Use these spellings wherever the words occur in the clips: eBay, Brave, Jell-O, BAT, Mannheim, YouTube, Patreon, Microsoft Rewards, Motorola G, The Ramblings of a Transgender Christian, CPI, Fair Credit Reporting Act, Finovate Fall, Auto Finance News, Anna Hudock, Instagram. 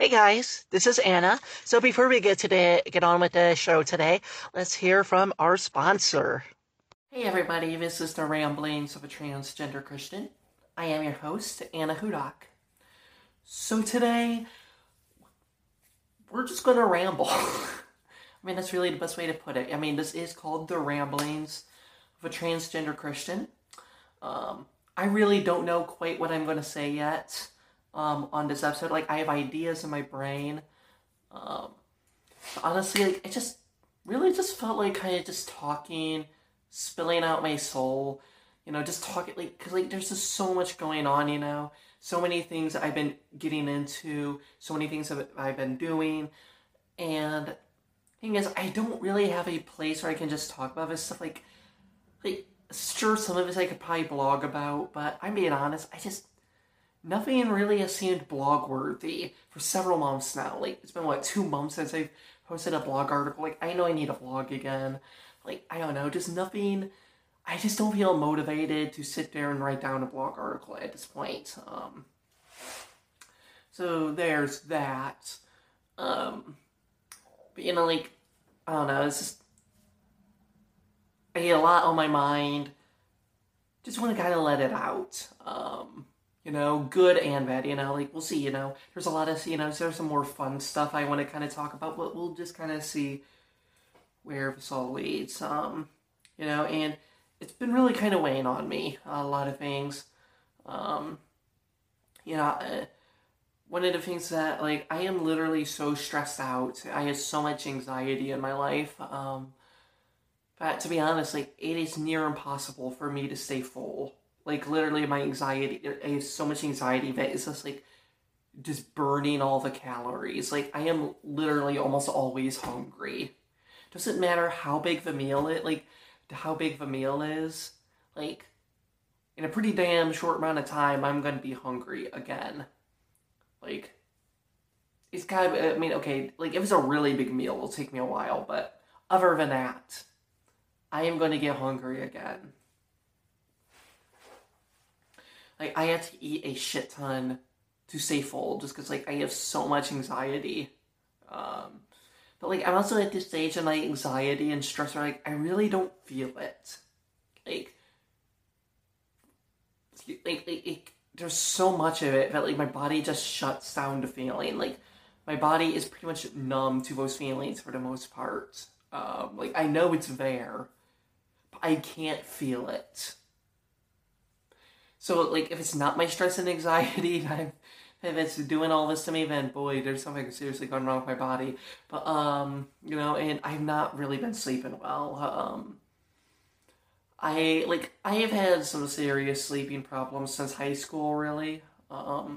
Hey guys, this is Anna. So before we get on with the show today, let's hear from our sponsor. Hey everybody, this is The Ramblings of a Transgender Christian. I am your host, Anna Hudock. So today, we're just going to ramble. I mean, that's really the best way to put it. I mean, this is called The Ramblings of a Transgender Christian. I really don't know quite what I'm going to say yet. On this episode, I have ideas in my brain, honestly, it just, really just felt like kind of just talking, spilling out my soul, just talking, cause, there's just so much going on, so many things I've been getting into, so many things that I've been doing, and the thing is, I don't really have a place where I can just talk about this stuff, sure, some of this I could probably blog about, but I'm being honest, nothing really has seemed blog-worthy for several months now. It's been, 2 months since I've posted a blog article. I know I need a blog again. I don't know, just nothing. I just don't feel motivated to sit there and write down a blog article at this point. So there's that. But, I don't know, it's just, I get a lot on my mind. Just want to kind of let it out. Good and bad, we'll see, there's a lot of, there's some more fun stuff I want to kind of talk about, but we'll just kind of see where this all leads, and it's been really kind of weighing on me, a lot of things, one of the things that, I am literally so stressed out, I have so much anxiety in my life, but to be honest, it is near impossible for me to stay full. Literally my anxiety, I have so much anxiety that it's just, just burning all the calories. I am literally almost always hungry. Doesn't matter how big the meal is, how big the meal is, in a pretty damn short amount of time, I'm gonna be hungry again. It's kind of, if it's a really big meal, it'll take me a while, but other than that, I am gonna get hungry again. I had to eat a shit ton to stay full, just because, I have so much anxiety. But, I'm also at this stage in my anxiety and stress where, I really don't feel it. There's so much of it that, my body just shuts down to feeling. My body is pretty much numb to those feelings for the most part. I know it's there, but I can't feel it. So, if it's not my stress and anxiety, if it's doing all this to me, then, boy, there's something seriously going wrong with my body. But, and I've not really been sleeping well. I have had some serious sleeping problems since high school, really. I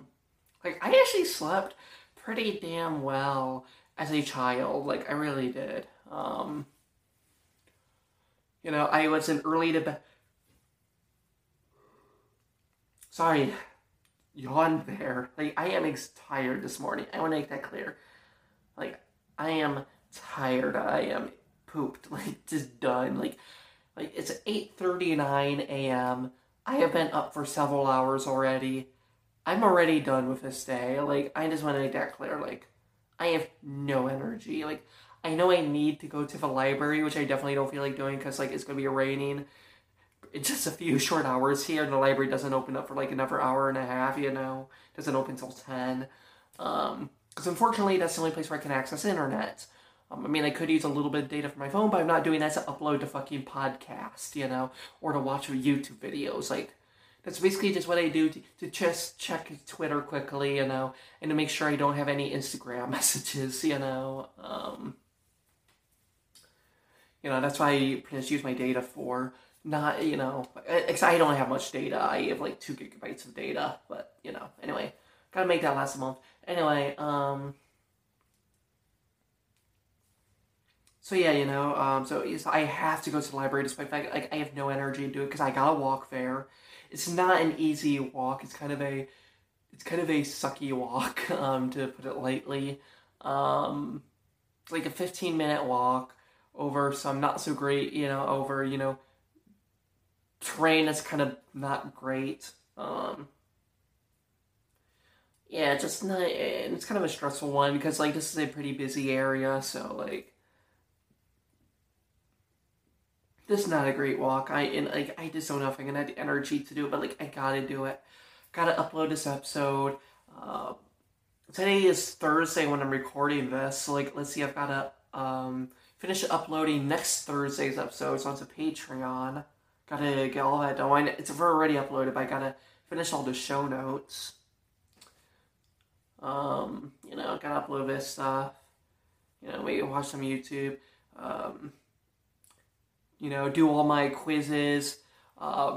actually slept pretty damn well as a child. I really did. I was an early to bed. Sorry, yawn there. I am tired this morning. I want to make that clear. I am tired. I am pooped. Just done. It's 8:39 a.m. I have been up for several hours already. I'm already done with this day. I just want to make that clear. I have no energy. I know I need to go to the library, which I definitely don't feel like doing because, it's going to be raining. It's just a few short hours here, and the library doesn't open up for, another hour and a half, Doesn't open till 10. Because, unfortunately, that's the only place where I can access internet. I could use a little bit of data from my phone, but I'm not doing that to upload the fucking podcast, Or to watch YouTube videos. That's basically just what I do to just check Twitter quickly, And to make sure I don't have any Instagram messages, That's why I just use my data for. Not, I don't have much data. I have, 2 gigabytes of data, but, anyway, gotta make that last a month. Anyway, so yeah, so I have to go to the library despite the fact, I have no energy to do it, because I gotta walk there. It's not an easy walk. It's kind of a sucky walk, to put it lightly. It's like a 15-minute walk over some not so great, over, terrain is kind of not great, yeah, just not, and it's kind of a stressful one because, like, this is a pretty busy area, so, like, this is not a great walk. I just don't know if I'm gonna have the energy to do it, but, like, I gotta do it. Gotta upload this episode. Today is Thursday when I'm recording this, so, like, let's see, I've gotta, finish uploading next Thursday's episode, so it's onto Patreon. Gotta get all that done. It's already uploaded, but I gotta finish all the show notes. You know, gotta upload this stuff. You know, we can watch some YouTube. You know, do all my quizzes. To,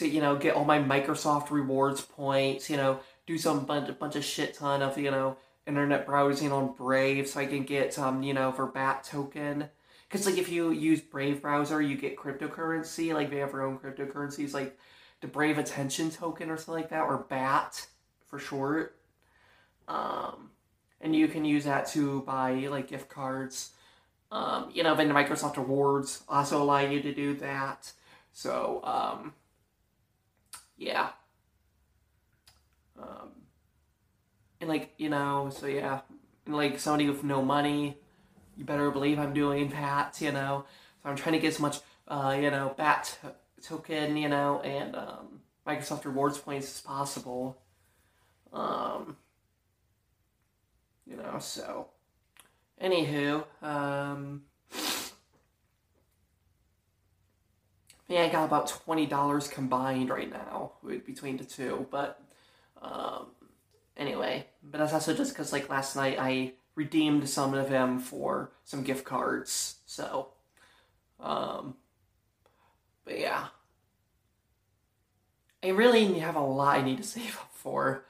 you know, get all my Microsoft Rewards points. You know, do some bunch of shit ton of, you know, internet browsing on Brave so I can get some, you know, for BAT token. Because, like, if you use Brave browser, you get cryptocurrency. Like, they have their own cryptocurrencies, like the Brave Attention token or something like that, or BAT for short. And you can use that to buy, like, gift cards. You know, then the Microsoft Rewards also allow you to do that. So, yeah. And, like, you know, so yeah. And, like, somebody with no money, you better believe I'm doing BAT, you know. So I'm trying to get as much, you know, BAT token, you know, and Microsoft Rewards points as possible. You know, so. Anywho, yeah, I got about $20 combined right now between the two, but, anyway. But that's also just because, like, last night I redeemed some of them for some gift cards, so, but yeah. I really have a lot I need to save up for.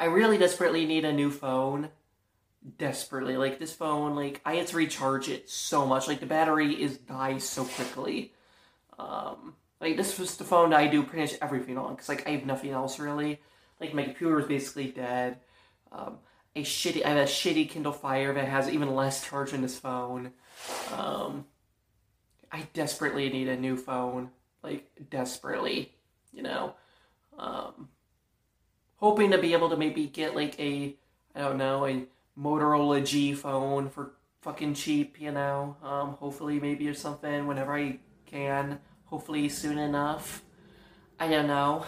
I really desperately need a new phone. Desperately. Like, this phone, like, I had to recharge it so much. Like, the battery dies so quickly. Like, this was the phone that I do pretty much everything on, because, like, I have nothing else, really. Like, my computer is basically dead. I have a shitty Kindle Fire that has even less charge in this phone. I desperately need a new phone. Like, desperately. You know? Hoping to be able to maybe get, like, a Motorola G phone for fucking cheap, you know, hopefully maybe or something, whenever I can, hopefully soon enough, I don't know,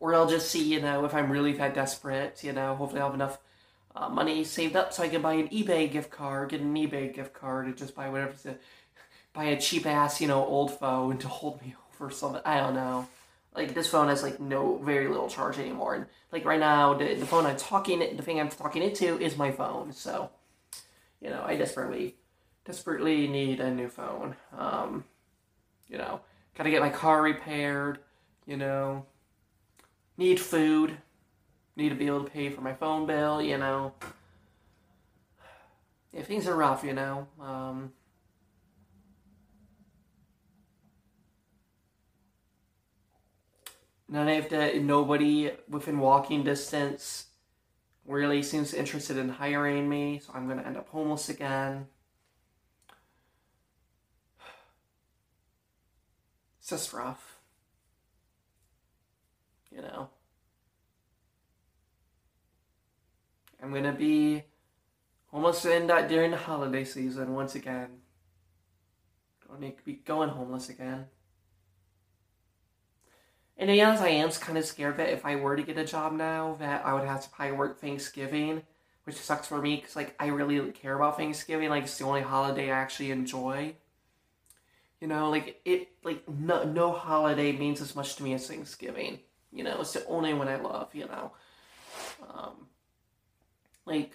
or I'll just see, you know, if I'm really that desperate, you know, hopefully I'll have enough money saved up so I can buy an eBay gift card, and just buy whatever, buy a cheap ass, you know, old phone to hold me over something, I don't know. Like, this phone has, like, very little charge anymore. And, like, right now, the thing I'm talking into is my phone. So, you know, I desperately need a new phone. You know, gotta get my car repaired, you know. Need food. Need to be able to pay for my phone bill, you know. Yeah, things are rough, you know. Nobody within walking distance really seems interested in hiring me, so I'm going to end up homeless again. It's just rough. You know. I'm going to be homeless during the holiday season once again. Don't need to be going homeless again. And to be honest, I am kind of scared that if I were to get a job now, that I would have to probably work Thanksgiving, which sucks for me, because, like, I really care about Thanksgiving. Like, it's the only holiday I actually enjoy. You know, like, no holiday means as much to me as Thanksgiving. You know, it's the only one I love, you know. One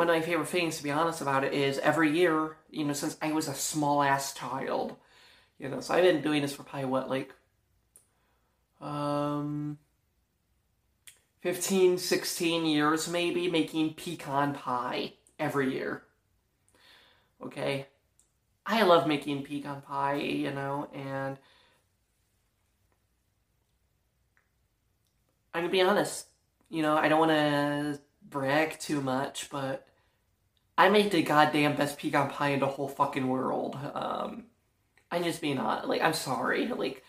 of my favorite things, to be honest about it, is every year, you know, since I was a small-ass child. You know, so I've been doing this for probably, 15, 16 years maybe, making pecan pie every year. Okay? I love making pecan pie, you know, and I'm gonna be honest, you know, I don't want to brag too much, but I make the goddamn best pecan pie in the whole fucking world. I'm just being honest. Like, I'm sorry. Like,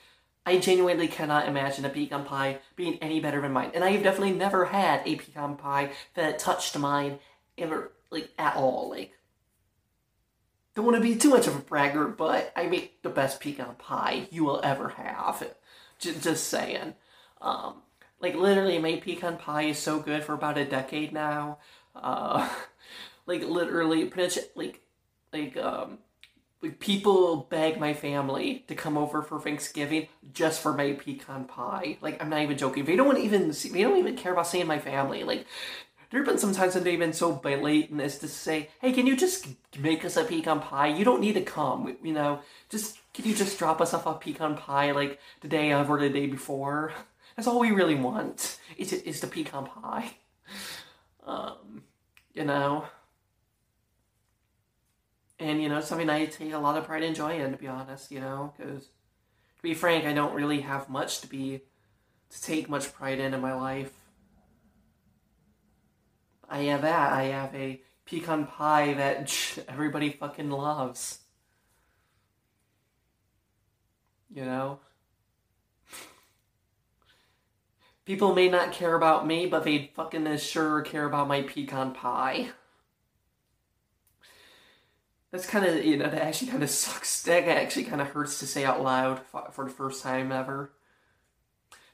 I genuinely cannot imagine a pecan pie being any better than mine. And I've definitely never had a pecan pie that touched mine ever, like, at all. Like, don't want to be too much of a bragger, but I make the best pecan pie you will ever have. Just saying. Like, literally, my pecan pie is so good for about a decade now. Like, literally, pretty much, like, people beg my family to come over for Thanksgiving just for my pecan pie. Like, I'm not even joking. They don't even care about seeing my family. Like, there have been some times when they've been so blatant as to say, hey, can you just make us a pecan pie? You don't need to come, you know? Can you just drop us off a pecan pie, like, the day of or the day before? That's all we really want, is the pecan pie. You know? And, you know, it's something I take a lot of pride and joy in, to be honest, you know? Because, to be frank, I don't really have much to take much pride in my life. I have that. I have a pecan pie that everybody fucking loves. You know? People may not care about me, but they fucking as sure care about my pecan pie. That's kind of, you know, that actually kind of sucks. That actually kind of hurts to say out loud for the first time ever.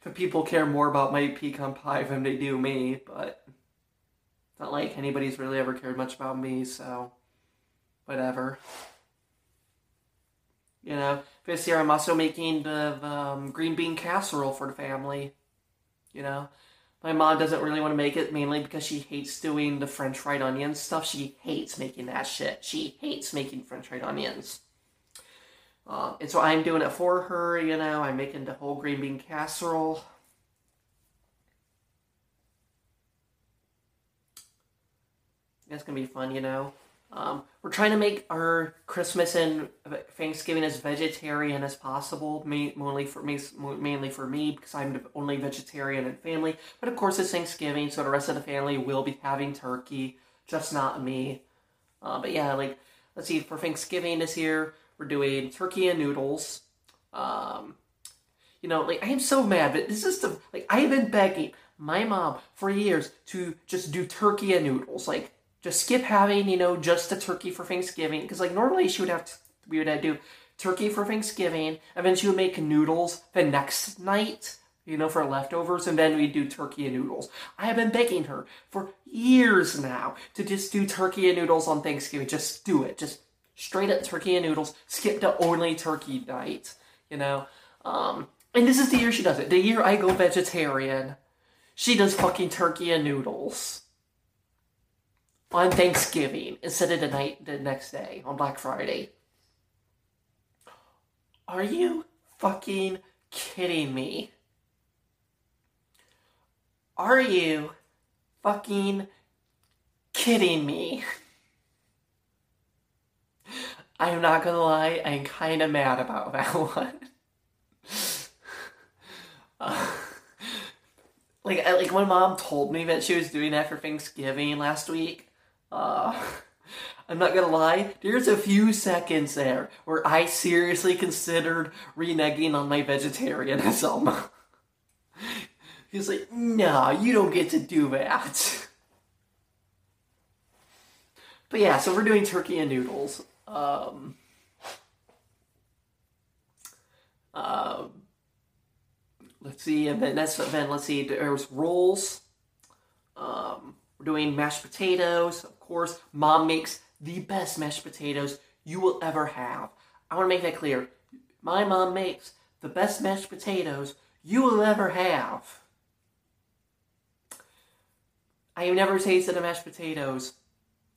But people care more about my pecan pie than they do me, but it's not like anybody's really ever cared much about me, so whatever. You know, this year I'm also making the green bean casserole for the family. You know, my mom doesn't really want to make it, mainly because she hates doing the french fried onions stuff. She hates making that shit. She hates making french fried onions. And so I'm doing it for her, you know. I'm making the whole green bean casserole. That's going to be fun, you know. We're trying to make our Christmas and Thanksgiving as vegetarian as possible, mainly for me, because I'm the only vegetarian in family. But of course, it's Thanksgiving, so the rest of the family will be having turkey, just not me. But yeah, like, let's see, for Thanksgiving this year, we're doing turkey and noodles. You know, like, I am so mad, but this is the, like, I have been begging my mom for years to just do turkey and noodles, like, just skip having, you know, just the turkey for Thanksgiving. Because, like, normally we would do turkey for Thanksgiving, and then she would make noodles the next night, you know, for leftovers, and then we'd do turkey and noodles. I have been begging her for years now to just do turkey and noodles on Thanksgiving. Just do it. Just straight up turkey and noodles. Skip the only turkey night, you know. And this is the year she does it. The year I go vegetarian, she does fucking turkey and noodles. On Thanksgiving, instead of the next day, on Black Friday. Are you fucking kidding me? Are you fucking kidding me? I'm not gonna lie, I'm kinda mad about that one. Like, my mom told me that she was doing that for Thanksgiving last week. I'm not gonna lie, there's a few seconds there where I seriously considered reneging on my vegetarianism. He's like, no, you don't get to do that. But yeah, so we're doing turkey and noodles. Let's see, and then that's then let's see, there's rolls. We're doing mashed potatoes. Of course, Mom makes the best mashed potatoes you will ever have. I want to make that clear. My mom makes the best mashed potatoes you will ever have. I have never tasted a mashed potatoes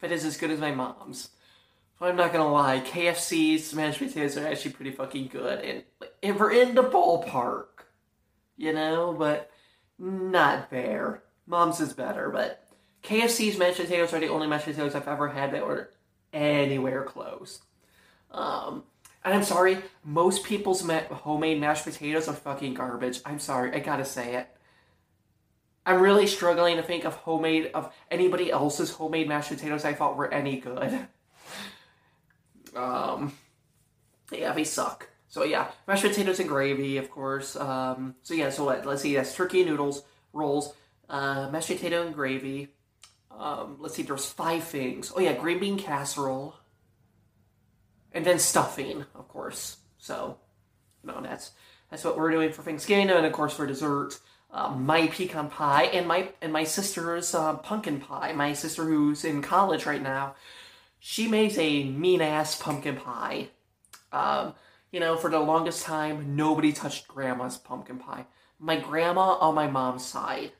that is as good as my mom's. So I'm not going to lie, KFC's mashed potatoes are actually pretty fucking good. And we're in the ballpark, you know, but not there. Mom's is better, but KFC's mashed potatoes are the only mashed potatoes I've ever had that were anywhere close. And I'm sorry, most people's homemade mashed potatoes are fucking garbage. I'm sorry, I gotta say it. I'm really struggling to think of anybody else's homemade mashed potatoes I thought were any good. Yeah, they suck. So yeah, mashed potatoes and gravy, of course. So yeah, so let's see, that's turkey and noodles, rolls, mashed potato and gravy. Let's see, there's 5 things. Oh yeah, green bean casserole. And then stuffing, of course. So, you know, that's what we're doing for Thanksgiving. And of course for dessert, my pecan pie and my sister's pumpkin pie. My sister, who's in college right now, she makes a mean-ass pumpkin pie. You know, for the longest time, nobody touched Grandma's pumpkin pie. My grandma on my mom's side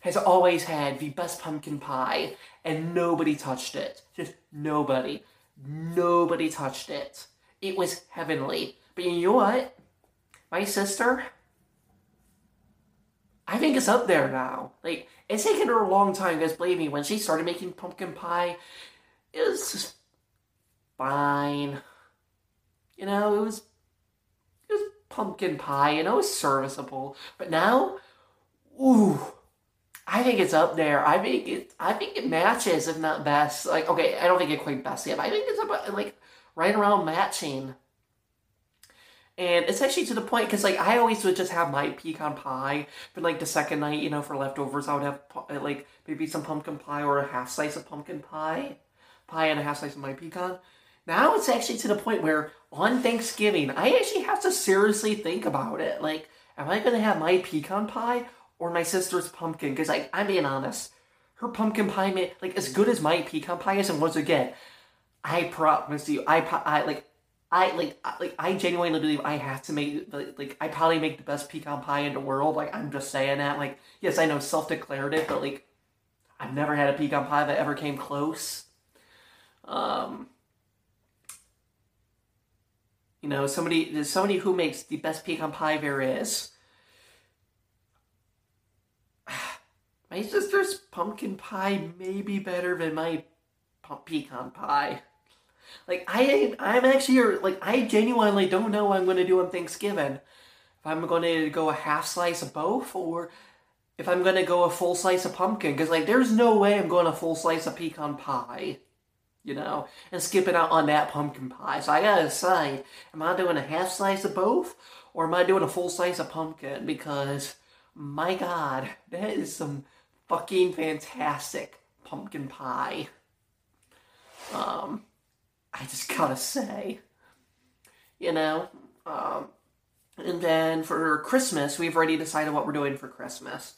has always had the best pumpkin pie, and nobody touched it. Just nobody. Nobody touched it. It was heavenly. But you know what? My sister, I think it's up there now. Like, it's taken her a long time, guys, believe me. When she started making pumpkin pie, it was just fine. You know, it was pumpkin pie, and it was serviceable. But now, ooh, I think it's up there. I think it matches, if not best. Like, okay, I don't think it quite best yet, but I think it's about, like, right around matching. And it's actually to the point, because, like, I always would just have my pecan pie, but, like, the second night, you know, for leftovers, I would have, like, maybe some pumpkin pie or a half slice of pumpkin pie. Pie and a half slice of my pecan. Now it's actually to the point where, on Thanksgiving, I actually have to seriously think about it. Like, am I going to have my pecan pie or my sister's pumpkin? Because, like, I'm being honest. Her pumpkin pie, like, as good as my pecan pie is, and once again, I promise you, I genuinely believe I have to make, like, I probably make the best pecan pie in the world. Like, I'm just saying that. Like, yes, I know, self-declared it, but, like, I've never had a pecan pie that ever came close. You know, there's somebody who makes the best pecan pie there is. My sister's pumpkin pie may be better than my pecan pie. Like, I'm actually, like, I genuinely don't know what I'm going to do on Thanksgiving. If I'm going to go a half slice of both, or if I'm going to go a full slice of pumpkin. Because, like, there's no way I'm going a full slice of pecan pie, you know, and skipping out on that pumpkin pie. So I got to decide, am I doing a half slice of both, or am I doing a full slice of pumpkin? Because, my God, that is some fucking fantastic pumpkin pie. I just gotta say, you know, and then for Christmas, we've already decided what we're doing for Christmas.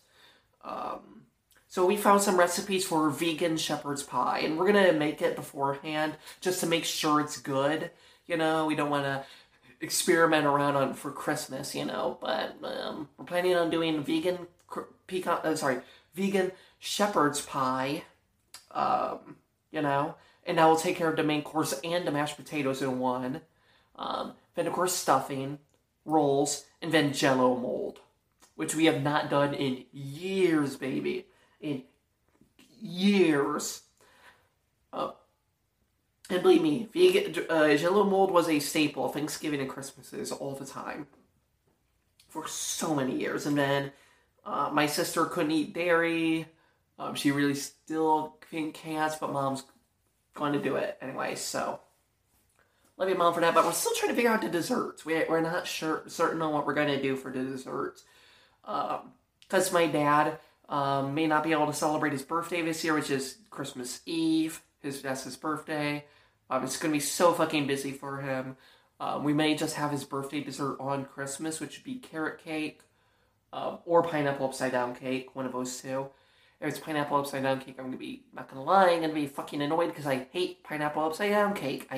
So we found some recipes for vegan shepherd's pie, and we're gonna make it beforehand just to make sure it's good. You know, we don't want to experiment around on for Christmas, you know, but we're planning on doing vegan vegan shepherd's pie, you know. And I will take care of the main course and the mashed potatoes in one. Then, of course, stuffing, rolls, and then Jell-O mold, which we have not done in years, baby. In years. And believe me, Jell-O mold was a staple of Thanksgiving and Christmases all the time. For so many years. And then my sister couldn't eat dairy. She really still can't, but Mom's going to do it anyway, so love you, Mom, for that. But we're still trying to figure out the desserts. We're not certain on what we're going to do for the desserts, because my dad may not be able to celebrate his birthday this year, which is Christmas Eve. That's his birthday. It's going to be so fucking busy for him. We may just have his birthday dessert on Christmas, which would be carrot cake or pineapple upside down cake, one of those two. If it's pineapple upside down cake, I'm going to be, not going to lie, I'm going to be fucking annoyed because I hate pineapple upside down cake.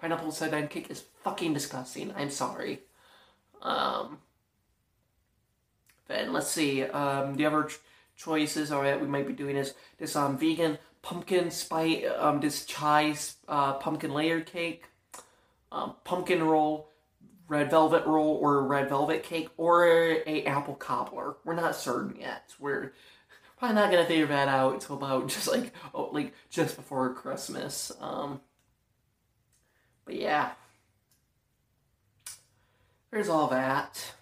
Pineapple upside down cake is fucking disgusting. I'm sorry. Then, let's see. The other choices are that we might be doing is this vegan pumpkin spice, this chai pumpkin layered cake, pumpkin roll, red velvet roll, or red velvet cake, or a apple cobbler. We're not certain yet. We're probably not gonna figure that out until about just just before Christmas. But yeah, there's all that,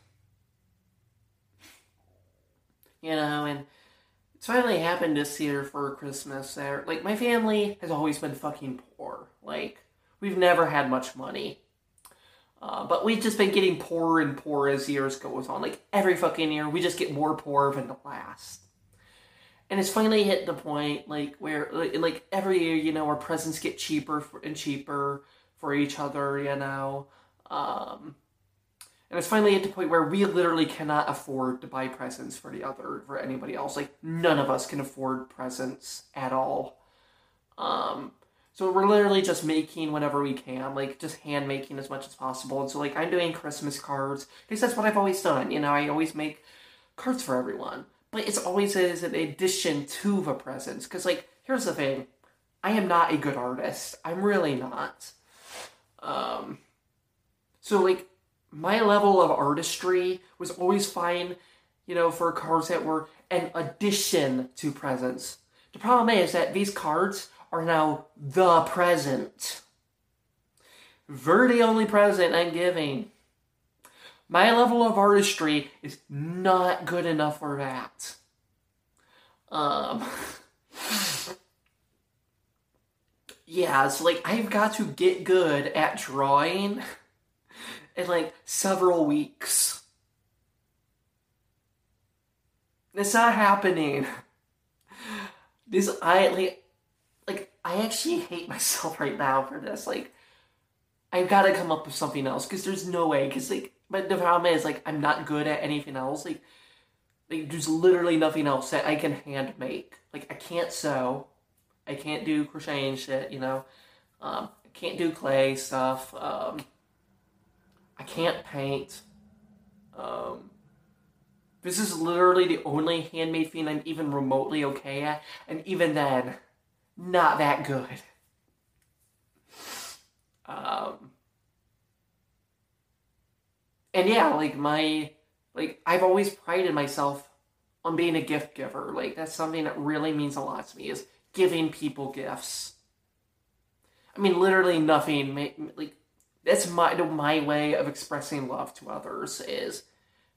you know. And it's finally happened this year for Christmas. There, like, my family has always been fucking poor. Like, we've never had much money. But we've just been getting poorer and poorer as years goes on. Like, every fucking year, we just get more poor than the last. And it's finally hit the point, like, where, like, every year, you know, our presents get cheaper and cheaper for each other, you know. And it's finally hit the point where we literally cannot afford to buy presents for the other, for anybody else. Like, none of us can afford presents at all. So we're literally just making whenever we can, like, just hand-making as much as possible. And so, like, I'm doing Christmas cards, because that's what I've always done, you know, I always make cards for everyone. But it's always as an addition to the presents, because, like, here's the thing, I am not a good artist. I'm really not. So, like, my level of artistry was always fine, you know, for cards that were an addition to presents. The problem is that these cards are now the present. They're the only present I'm giving. My level of artistry is not good enough for that. Yeah, so, like, I've got to get good at drawing in, like, several weeks. It's not happening. I actually hate myself right now for this. Like, I've got to come up with something else, because there's no way. Because, like, but the problem is, like, I'm not good at anything else. Like, there's literally nothing else that I can hand make. Like, I can't sew. I can't do crocheting shit, you know. I can't do clay stuff. I can't paint. This is literally the only handmade thing I'm even remotely okay at. And even then, not that good. And yeah, like, I've always prided myself on being a gift giver. Like, that's something that really means a lot to me, is giving people gifts. I mean, literally nothing, like, that's my way of expressing love to others, is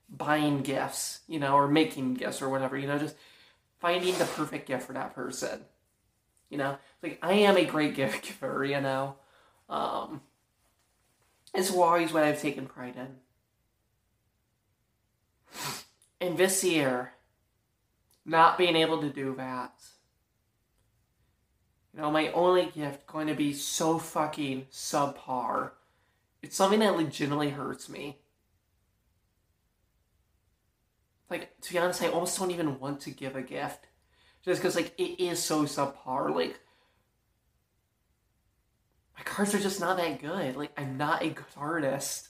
buying gifts, you know, or making gifts or whatever, you know, just finding the perfect gift for that person. You know, like, I am a great gift giver, you know. It's always what I've taken pride in. And this year, not being able to do that. You know, my only gift going to be so fucking subpar. It's something that legitimately hurts me. Like, to be honest, I almost don't even want to give a gift. Just because, like, it is so subpar. Like, my cards are just not that good. Like, I'm not a good artist.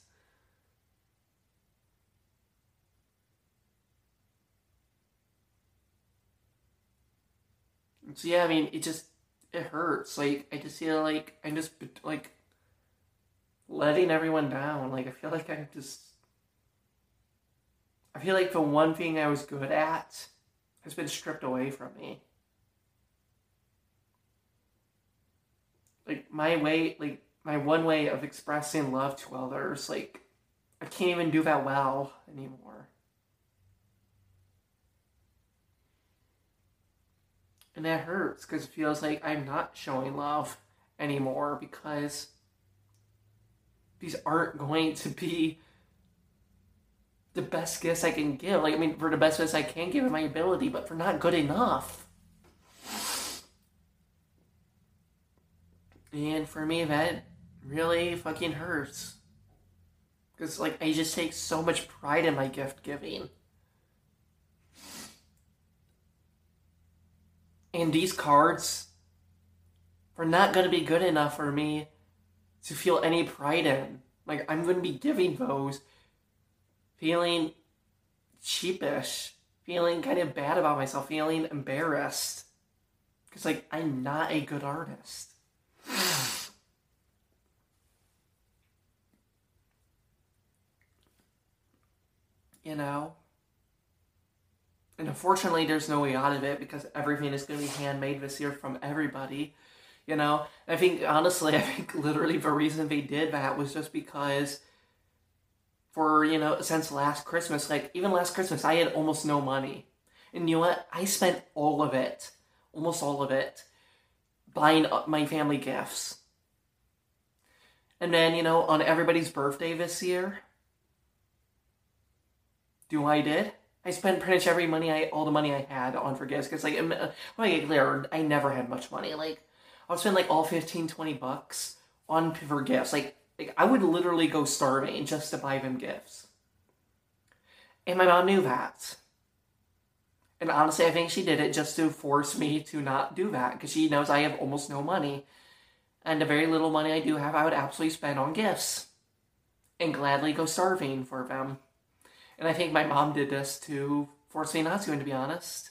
So, yeah, I mean, it hurts. Like, I just feel like I'm just, like, letting everyone down. Like, I feel like I feel like the one thing I was good at has been stripped away from me. Like, my one way of expressing love to others, like, I can't even do that well anymore. And that hurts, because it feels like I'm not showing love anymore, because these aren't going to be the best gifts I can give. Like, I mean, for the best gifts I can give in my ability, but for not good enough. And for me, that really fucking hurts. Because, like, I just take so much pride in my gift giving. And these cards are not going to be good enough for me to feel any pride in. Like, I'm going to be giving those feeling cheapish, feeling kind of bad about myself, feeling embarrassed. Because, like, I'm not a good artist. You know? And unfortunately, there's no way out of it, because everything is going to be handmade this year from everybody. You know? I think, honestly, literally the reason they did that was just because, for, you know, since last Christmas, like, even last Christmas, I had almost no money. And you know what? I spent all of it, almost all of it, buying up my family gifts. And then, you know, on everybody's birthday this year, I spent pretty much all the money I had on for gifts. Because, like, let me get clear, I never had much money. Like, I would spend, like, all $15-20 on for gifts. Like, I would literally go starving just to buy them gifts. And my mom knew that. And honestly, I think she did it just to force me to not do that. Because she knows I have almost no money. And the very little money I do have, I would absolutely spend on gifts. And gladly go starving for them. And I think my mom did this to force me not to. And to be honest,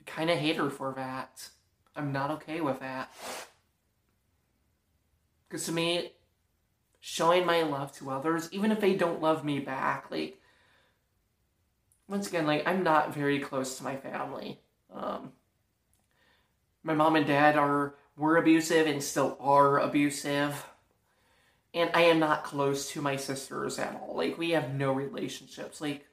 I kind of hate her for that. I'm not okay with that. Because to me, showing my love to others, even if they don't love me back, like, once again, like, I'm not very close to my family. My mom and dad were abusive and still are abusive. And I am not close to my sisters at all. Like, we have no relationships. Like,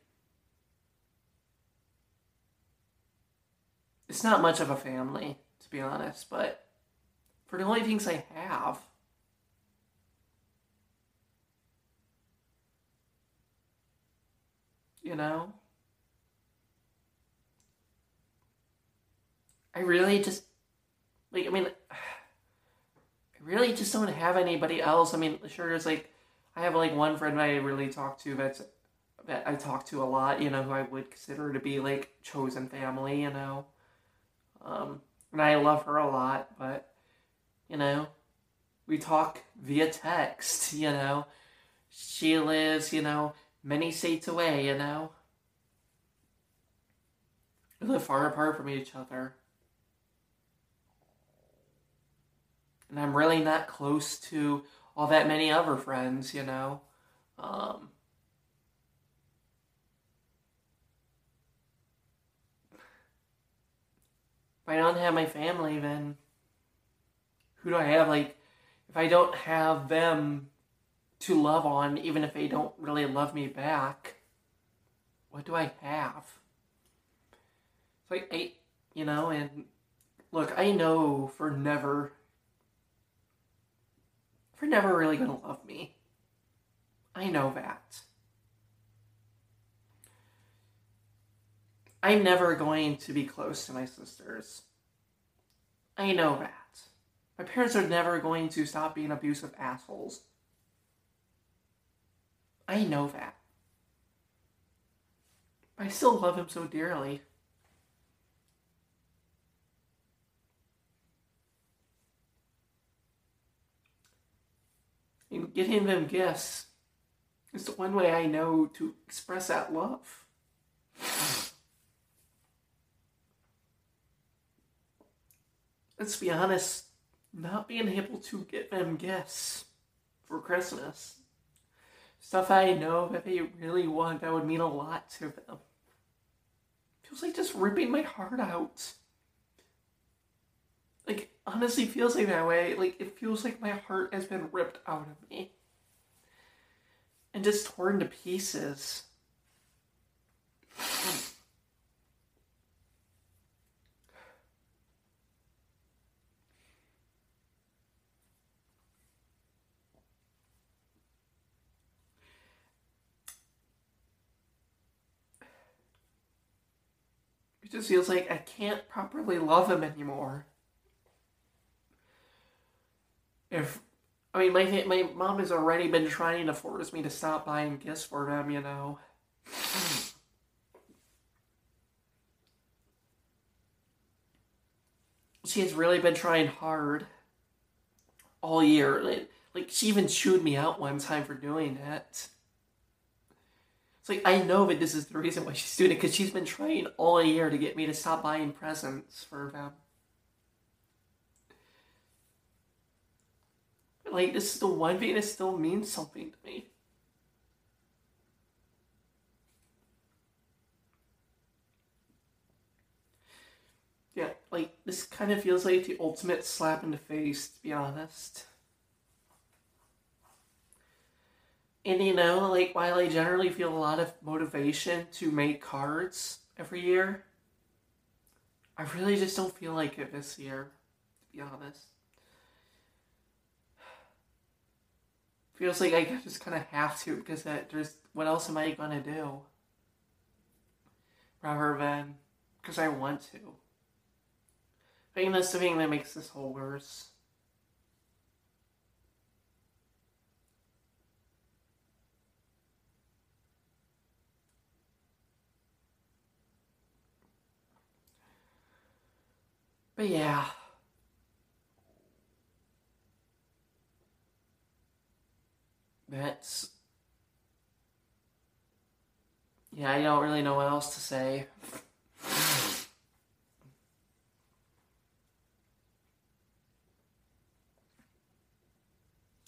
it's not much of a family, to be honest. But for the only things I have, you know? I really just don't have anybody else. I mean, sure, there's, like, I have, like, one friend I really talk to that I talk to a lot, you know, who I would consider to be, like, chosen family, you know. And I love her a lot, but, you know, we talk via text, you know. She lives, you know, many states away, you know. We live far apart from each other. And I'm really not close to all that many other friends, you know. If I don't have my family, then who do I have? Like, if I don't have them to love on, even if they don't really love me back, what do I have? So I you know, and look, I know they're never really going to love me. I know that. I'm never going to be close to my sisters. I know that. My parents are never going to stop being abusive assholes. I know that. But I still love him so dearly. And getting them gifts is the one way I know to express that love. Let's be honest, not being able to get them gifts for Christmas, stuff I know that they really want, that would mean a lot to them, feels like just ripping my heart out. Like, honestly, feels like that way. Like, it feels like my heart has been ripped out of me. And just torn to pieces. It just feels like I can't properly love him anymore. My mom has already been trying to force me to stop buying gifts for them, you know. She has really been trying hard all year. Like, she even chewed me out one time for doing it. It's like, I know that this is the reason why she's doing it, because she's been trying all year to get me to stop buying presents for them. Like, this is the one thing that still means something to me. Yeah, like, this kind of feels like the ultimate slap in the face, to be honest. And, you know, like, while I generally feel a lot of motivation to make cards every year, I really just don't feel like it this year, to be honest. Feels like I just kind of have to, because there's, what else am I going to do? Rather than, because I want to. I think that's the thing that makes this whole worse. But yeah. That's... yeah, I don't really know what else to say.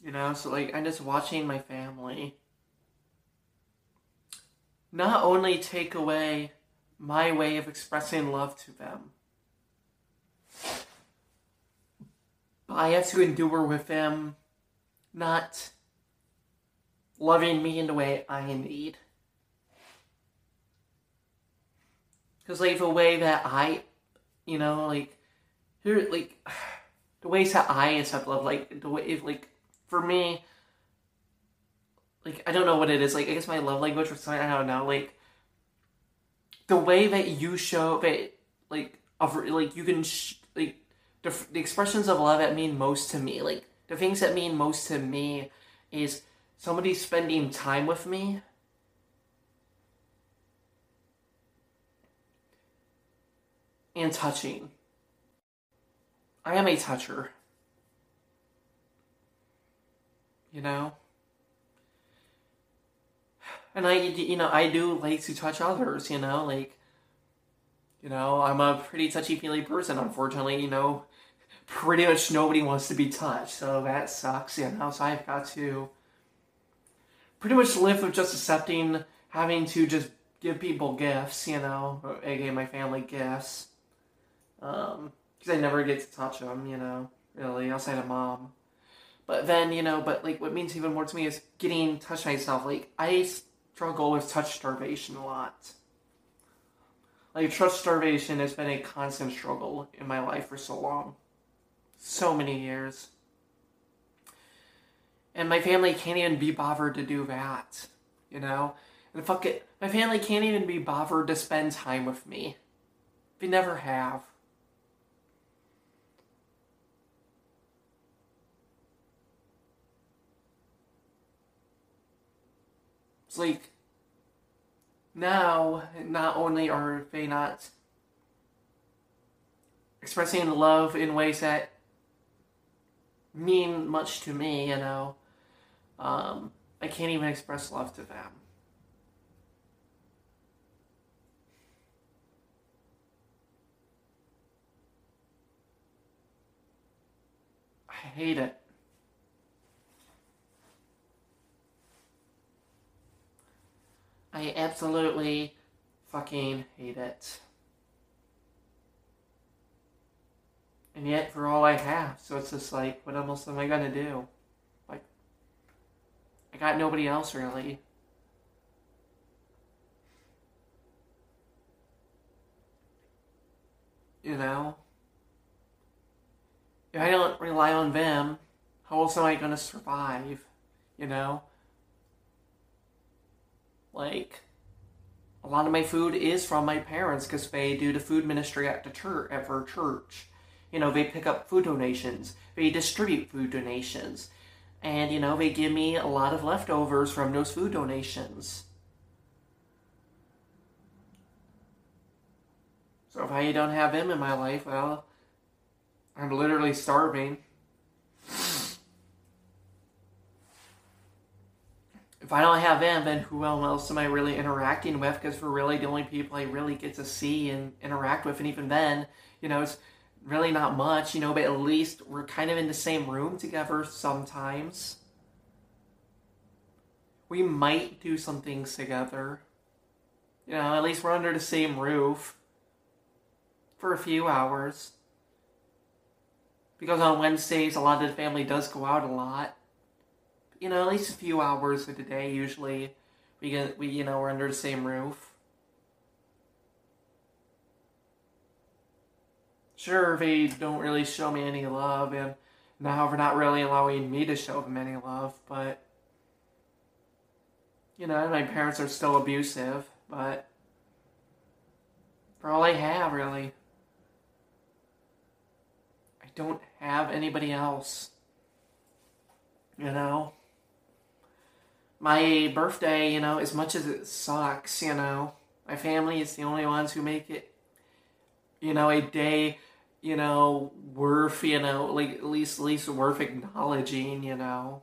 You know, so like, I'm just watching my family not only take away my way of expressing love to them, but I have to endure with them not loving me in the way I need. Because, like, the way that I, you know, like, here, like, the ways that I accept love, like, the way, if, like, for me, like, I don't know what it is, like, I guess my love language or something, I don't know, like, the way that you show, that, like, of, like, you can, like, the expressions of love that mean most to me, like, the things that mean most to me is somebody spending time with me, and touching. I am a toucher. You know? And I, you know, I do like to touch others, you know? Like, you know, I'm a pretty touchy-feely person, unfortunately, you know? Pretty much nobody wants to be touched, so that sucks, you know? So I've got to pretty much live with just accepting having to just give people gifts, you know? AKA my family gifts. Because I never get to touch them, you know, really, outside of mom. But then, you know, but, like, what means even more to me is getting touched myself. Like, I struggle with touch starvation a lot. Like, touch starvation has been a constant struggle in my life for so long. So many years. And my family can't even be bothered to do that, you know? And fuck it, my family can't even be bothered to spend time with me. They never have. It's like, now, not only are they not expressing love in ways that mean much to me, you know, I can't even express love to them. I hate it. I absolutely fucking hate it. And yet, for all I have, so it's just like, what else am I gonna do? Like, I got nobody else, really. You know? If I don't rely on them, how else am I gonna survive? You know? Like, a lot of my food is from my parents because they do the food ministry at the church, at our church. You know, they pick up food donations. They distribute food donations. And, you know, they give me a lot of leftovers from those food donations. So if I don't have them in my life, well, I'm literally starving. If I don't have them, then who else am I really interacting with? Because we're really the only people I really get to see and interact with. And even then, you know, it's really not much, you know, but at least we're kind of in the same room together sometimes. We might do some things together. You know, at least we're under the same roof for a few hours. Because on Wednesdays, a lot of the family does go out a lot. You know, at least a few hours of the day, usually, we you know, we're under the same roof. Sure, they don't really show me any love, and now they're not really allowing me to show them any love, but you know, my parents are still abusive, but for all I have, really, I don't have anybody else, you know? My birthday, you know, as much as it sucks, you know, my family is the only ones who make it, you know, a day, you know, worth, you know, like, at least worth acknowledging, you know.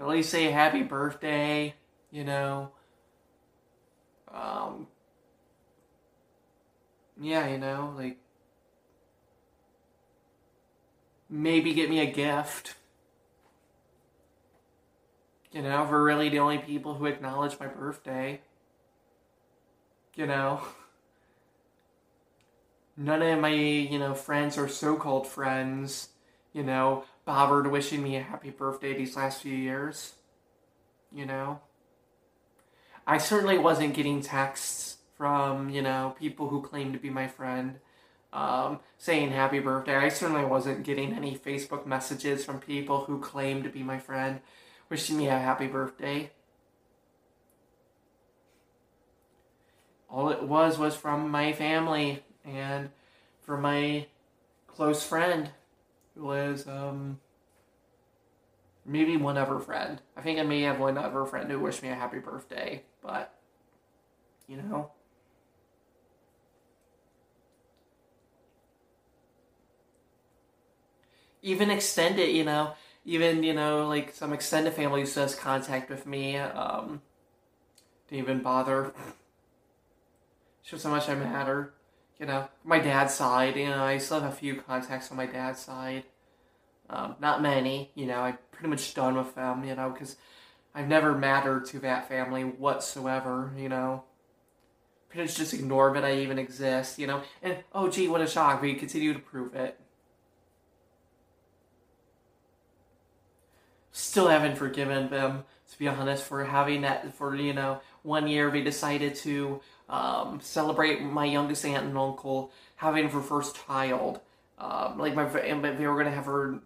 At least say happy birthday, you know. Yeah, you know, like, maybe get me a gift. You know, we're really the only people who acknowledge my birthday. You know, none of my, you know, friends or so-called friends, you know, bothered wishing me a happy birthday these last few years, you know. I certainly wasn't getting texts from, you know, people who claimed to be my friend, saying happy birthday. I certainly wasn't getting any Facebook messages from people who claimed to be my friend, wishing me a happy birthday. All it was from my family and from my close friend who was maybe one other friend. I think I may have one other friend who wished me a happy birthday, but, you know. Even extended, you know, even, you know, like some extended family who says contact with me, didn't even bother. Shows how much I matter, you know. My dad's side, you know, I still have a few contacts on my dad's side. Not many, you know, I'm pretty much done with them, you know, because I've never mattered to that family whatsoever, you know. Pretty much just ignore that I even exist, you know. And, oh gee, what a shock, we continue to prove it. Still haven't forgiven them, to be honest, for having that, for, you know, 1 year we decided to celebrate my youngest aunt and uncle having her first child. They were gonna have her.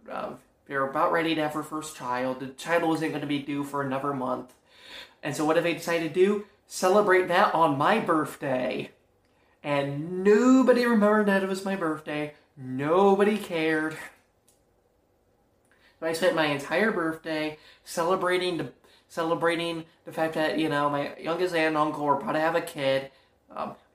They were about ready to have her first child. The child wasn't gonna be due for another month, and so what did they decide to do? Celebrate that on my birthday, and nobody remembered that it was my birthday. Nobody cared. So I spent my entire birthday celebrating the fact that, you know, my youngest aunt and uncle were about to have a kid,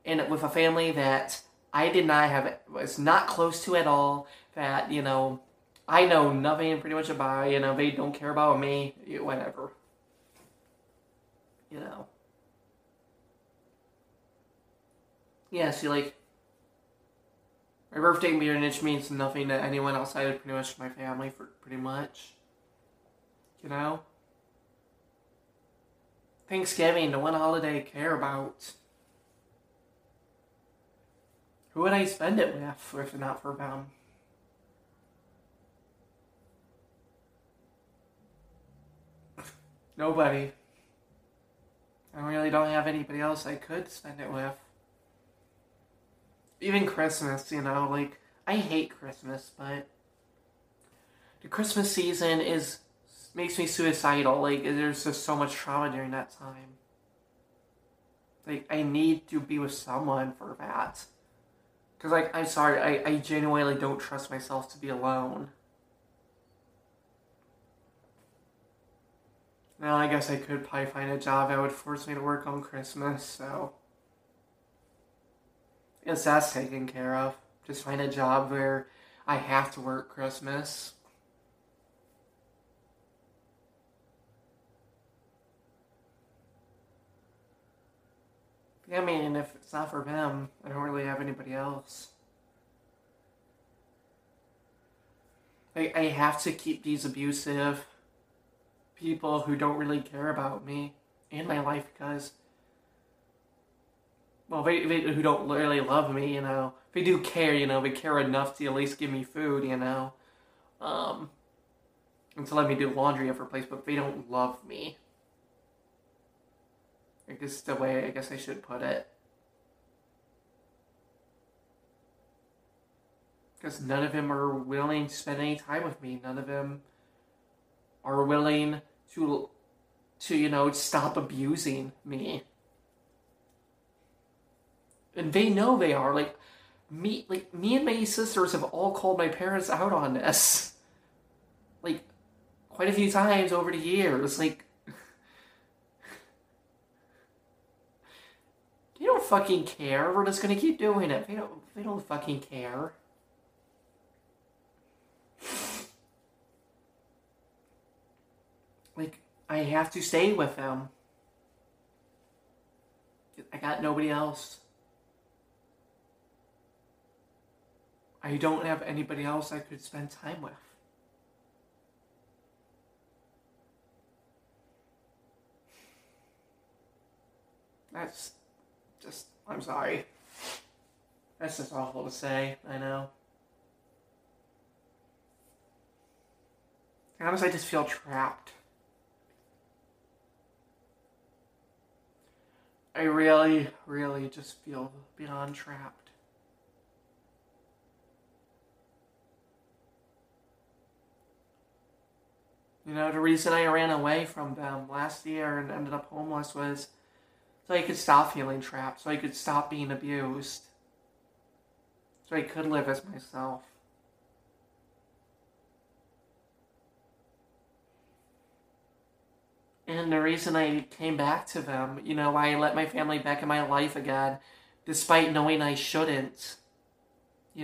and with a family that I did not have, was not close to at all, that, you know, I know nothing pretty much about, you know, they don't care about me, whatever. You know. Yeah, see, like, my birthday marriage means nothing to anyone outside of pretty much my family, for pretty much. You know? Thanksgiving, the one holiday I care about. Who would I spend it with if not for them? Nobody. I really don't have anybody else I could spend it with. Even Christmas, you know, like, I hate Christmas, but the Christmas season is... makes me suicidal. Like, there's just so much trauma during that time. Like, I need to be with someone for that. Because, like, I'm sorry, I genuinely don't trust myself to be alone. Now, I guess I could probably find a job that would force me to work on Christmas, so I guess that's taken care of. Just find a job where I have to work Christmas. I mean, if it's not for them, I don't really have anybody else. I have to keep these abusive people who don't really care about me in my life because, well, they who don't really love me, you know. They do care, you know. They care enough to at least give me food, you know. And to let me do laundry every place, but they don't love me. I guess the way I guess I should put it. Because none of them are willing to spend any time with me. None of them are willing to stop abusing me. And they know they are. Me and my sisters have all called my parents out on this. Quite a few times over the years. They don't fucking care. We're just gonna keep doing it. They don't fucking care. I have to stay with them. I got nobody else. I don't have anybody else I could spend time with. That's just, I'm sorry. That's just awful to say, I know. Honestly, I just feel trapped. I really, really just feel beyond trapped. The reason I ran away from them last year and ended up homeless was so I could stop feeling trapped, so I could stop being abused, so I could live as myself. And the reason I came back to them, I let my family back in my life again, despite knowing I shouldn't. They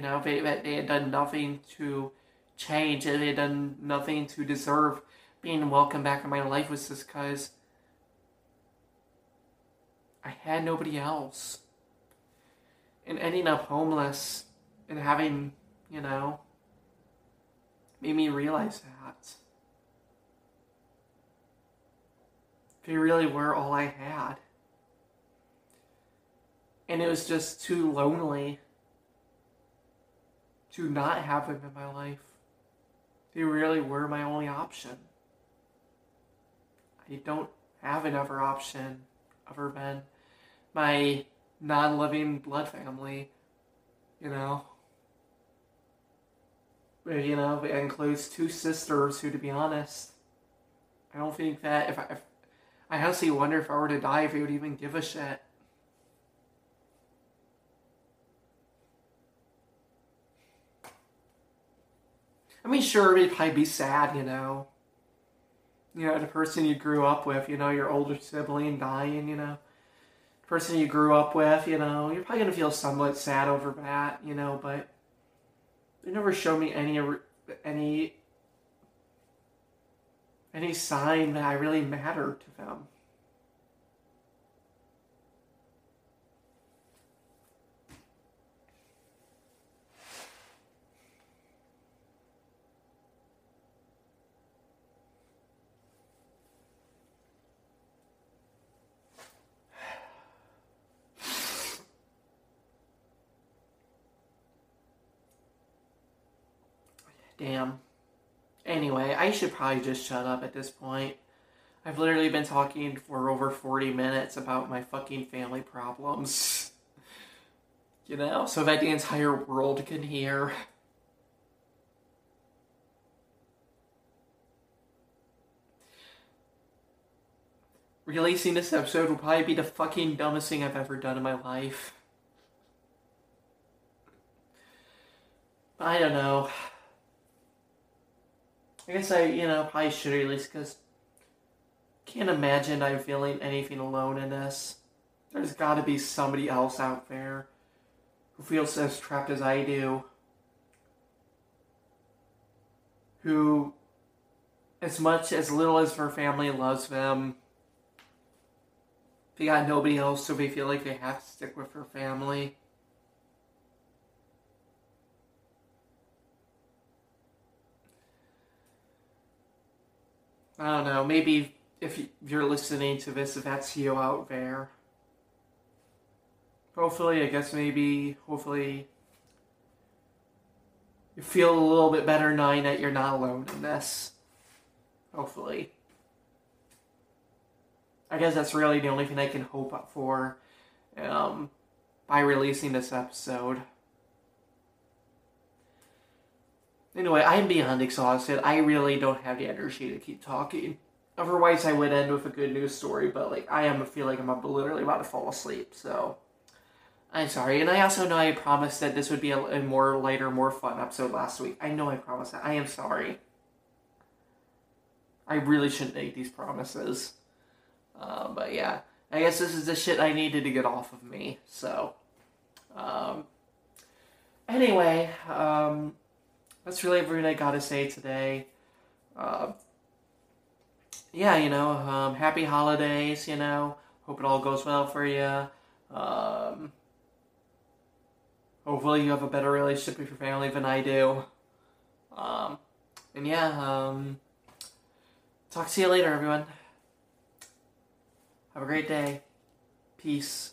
had done nothing to change, and they had done nothing to deserve being welcomed back in my life, was just because I had nobody else. And ending up homeless and having, made me realize that. They really were all I had. And it was just too lonely to not have them in my life. They really were my only option. I don't have another option other than my non-living blood family, it includes two sisters who, to be honest, I don't think that I honestly wonder if I were to die if they would even give a shit. I mean, sure, it'd probably be sad, the person you grew up with, your older sibling dying, the person you grew up with, you're probably gonna feel somewhat sad over that, but they never showed me any sign that I really mattered to them. Damn. Anyway, I should probably just shut up at this point. I've literally been talking for over 40 minutes about my fucking family problems. So that the entire world can hear. Releasing this episode will probably be the fucking dumbest thing I've ever done in my life. I don't know. I guess I probably should release, because I can't imagine I'm feeling anything alone in this. There's got to be somebody else out there who feels as trapped as I do. Who, as much as little as her family loves them, they got nobody else, so they feel like they have to stick with her family. I don't know, maybe if you're listening to this, if that's you out there. Hopefully you feel a little bit better knowing that you're not alone in this. Hopefully. I guess that's really the only thing I can hope for by releasing this episode. Anyway, I'm beyond exhausted. I really don't have the energy to keep talking. Otherwise, I would end with a good news story, but, like, I feel like I'm literally about to fall asleep, so I'm sorry. And I also know I promised that this would be a more lighter, more fun episode last week. I know I promised that. I am sorry. I really shouldn't make these promises. But, yeah. I guess this is the shit I needed to get off of me, so. Anyway, that's really everything I gotta say today. Yeah, you know, happy holidays, you know. Hope it all goes well for you. Hopefully you have a better relationship with your family than I do. And yeah, talk to you later, everyone. Have a great day. Peace.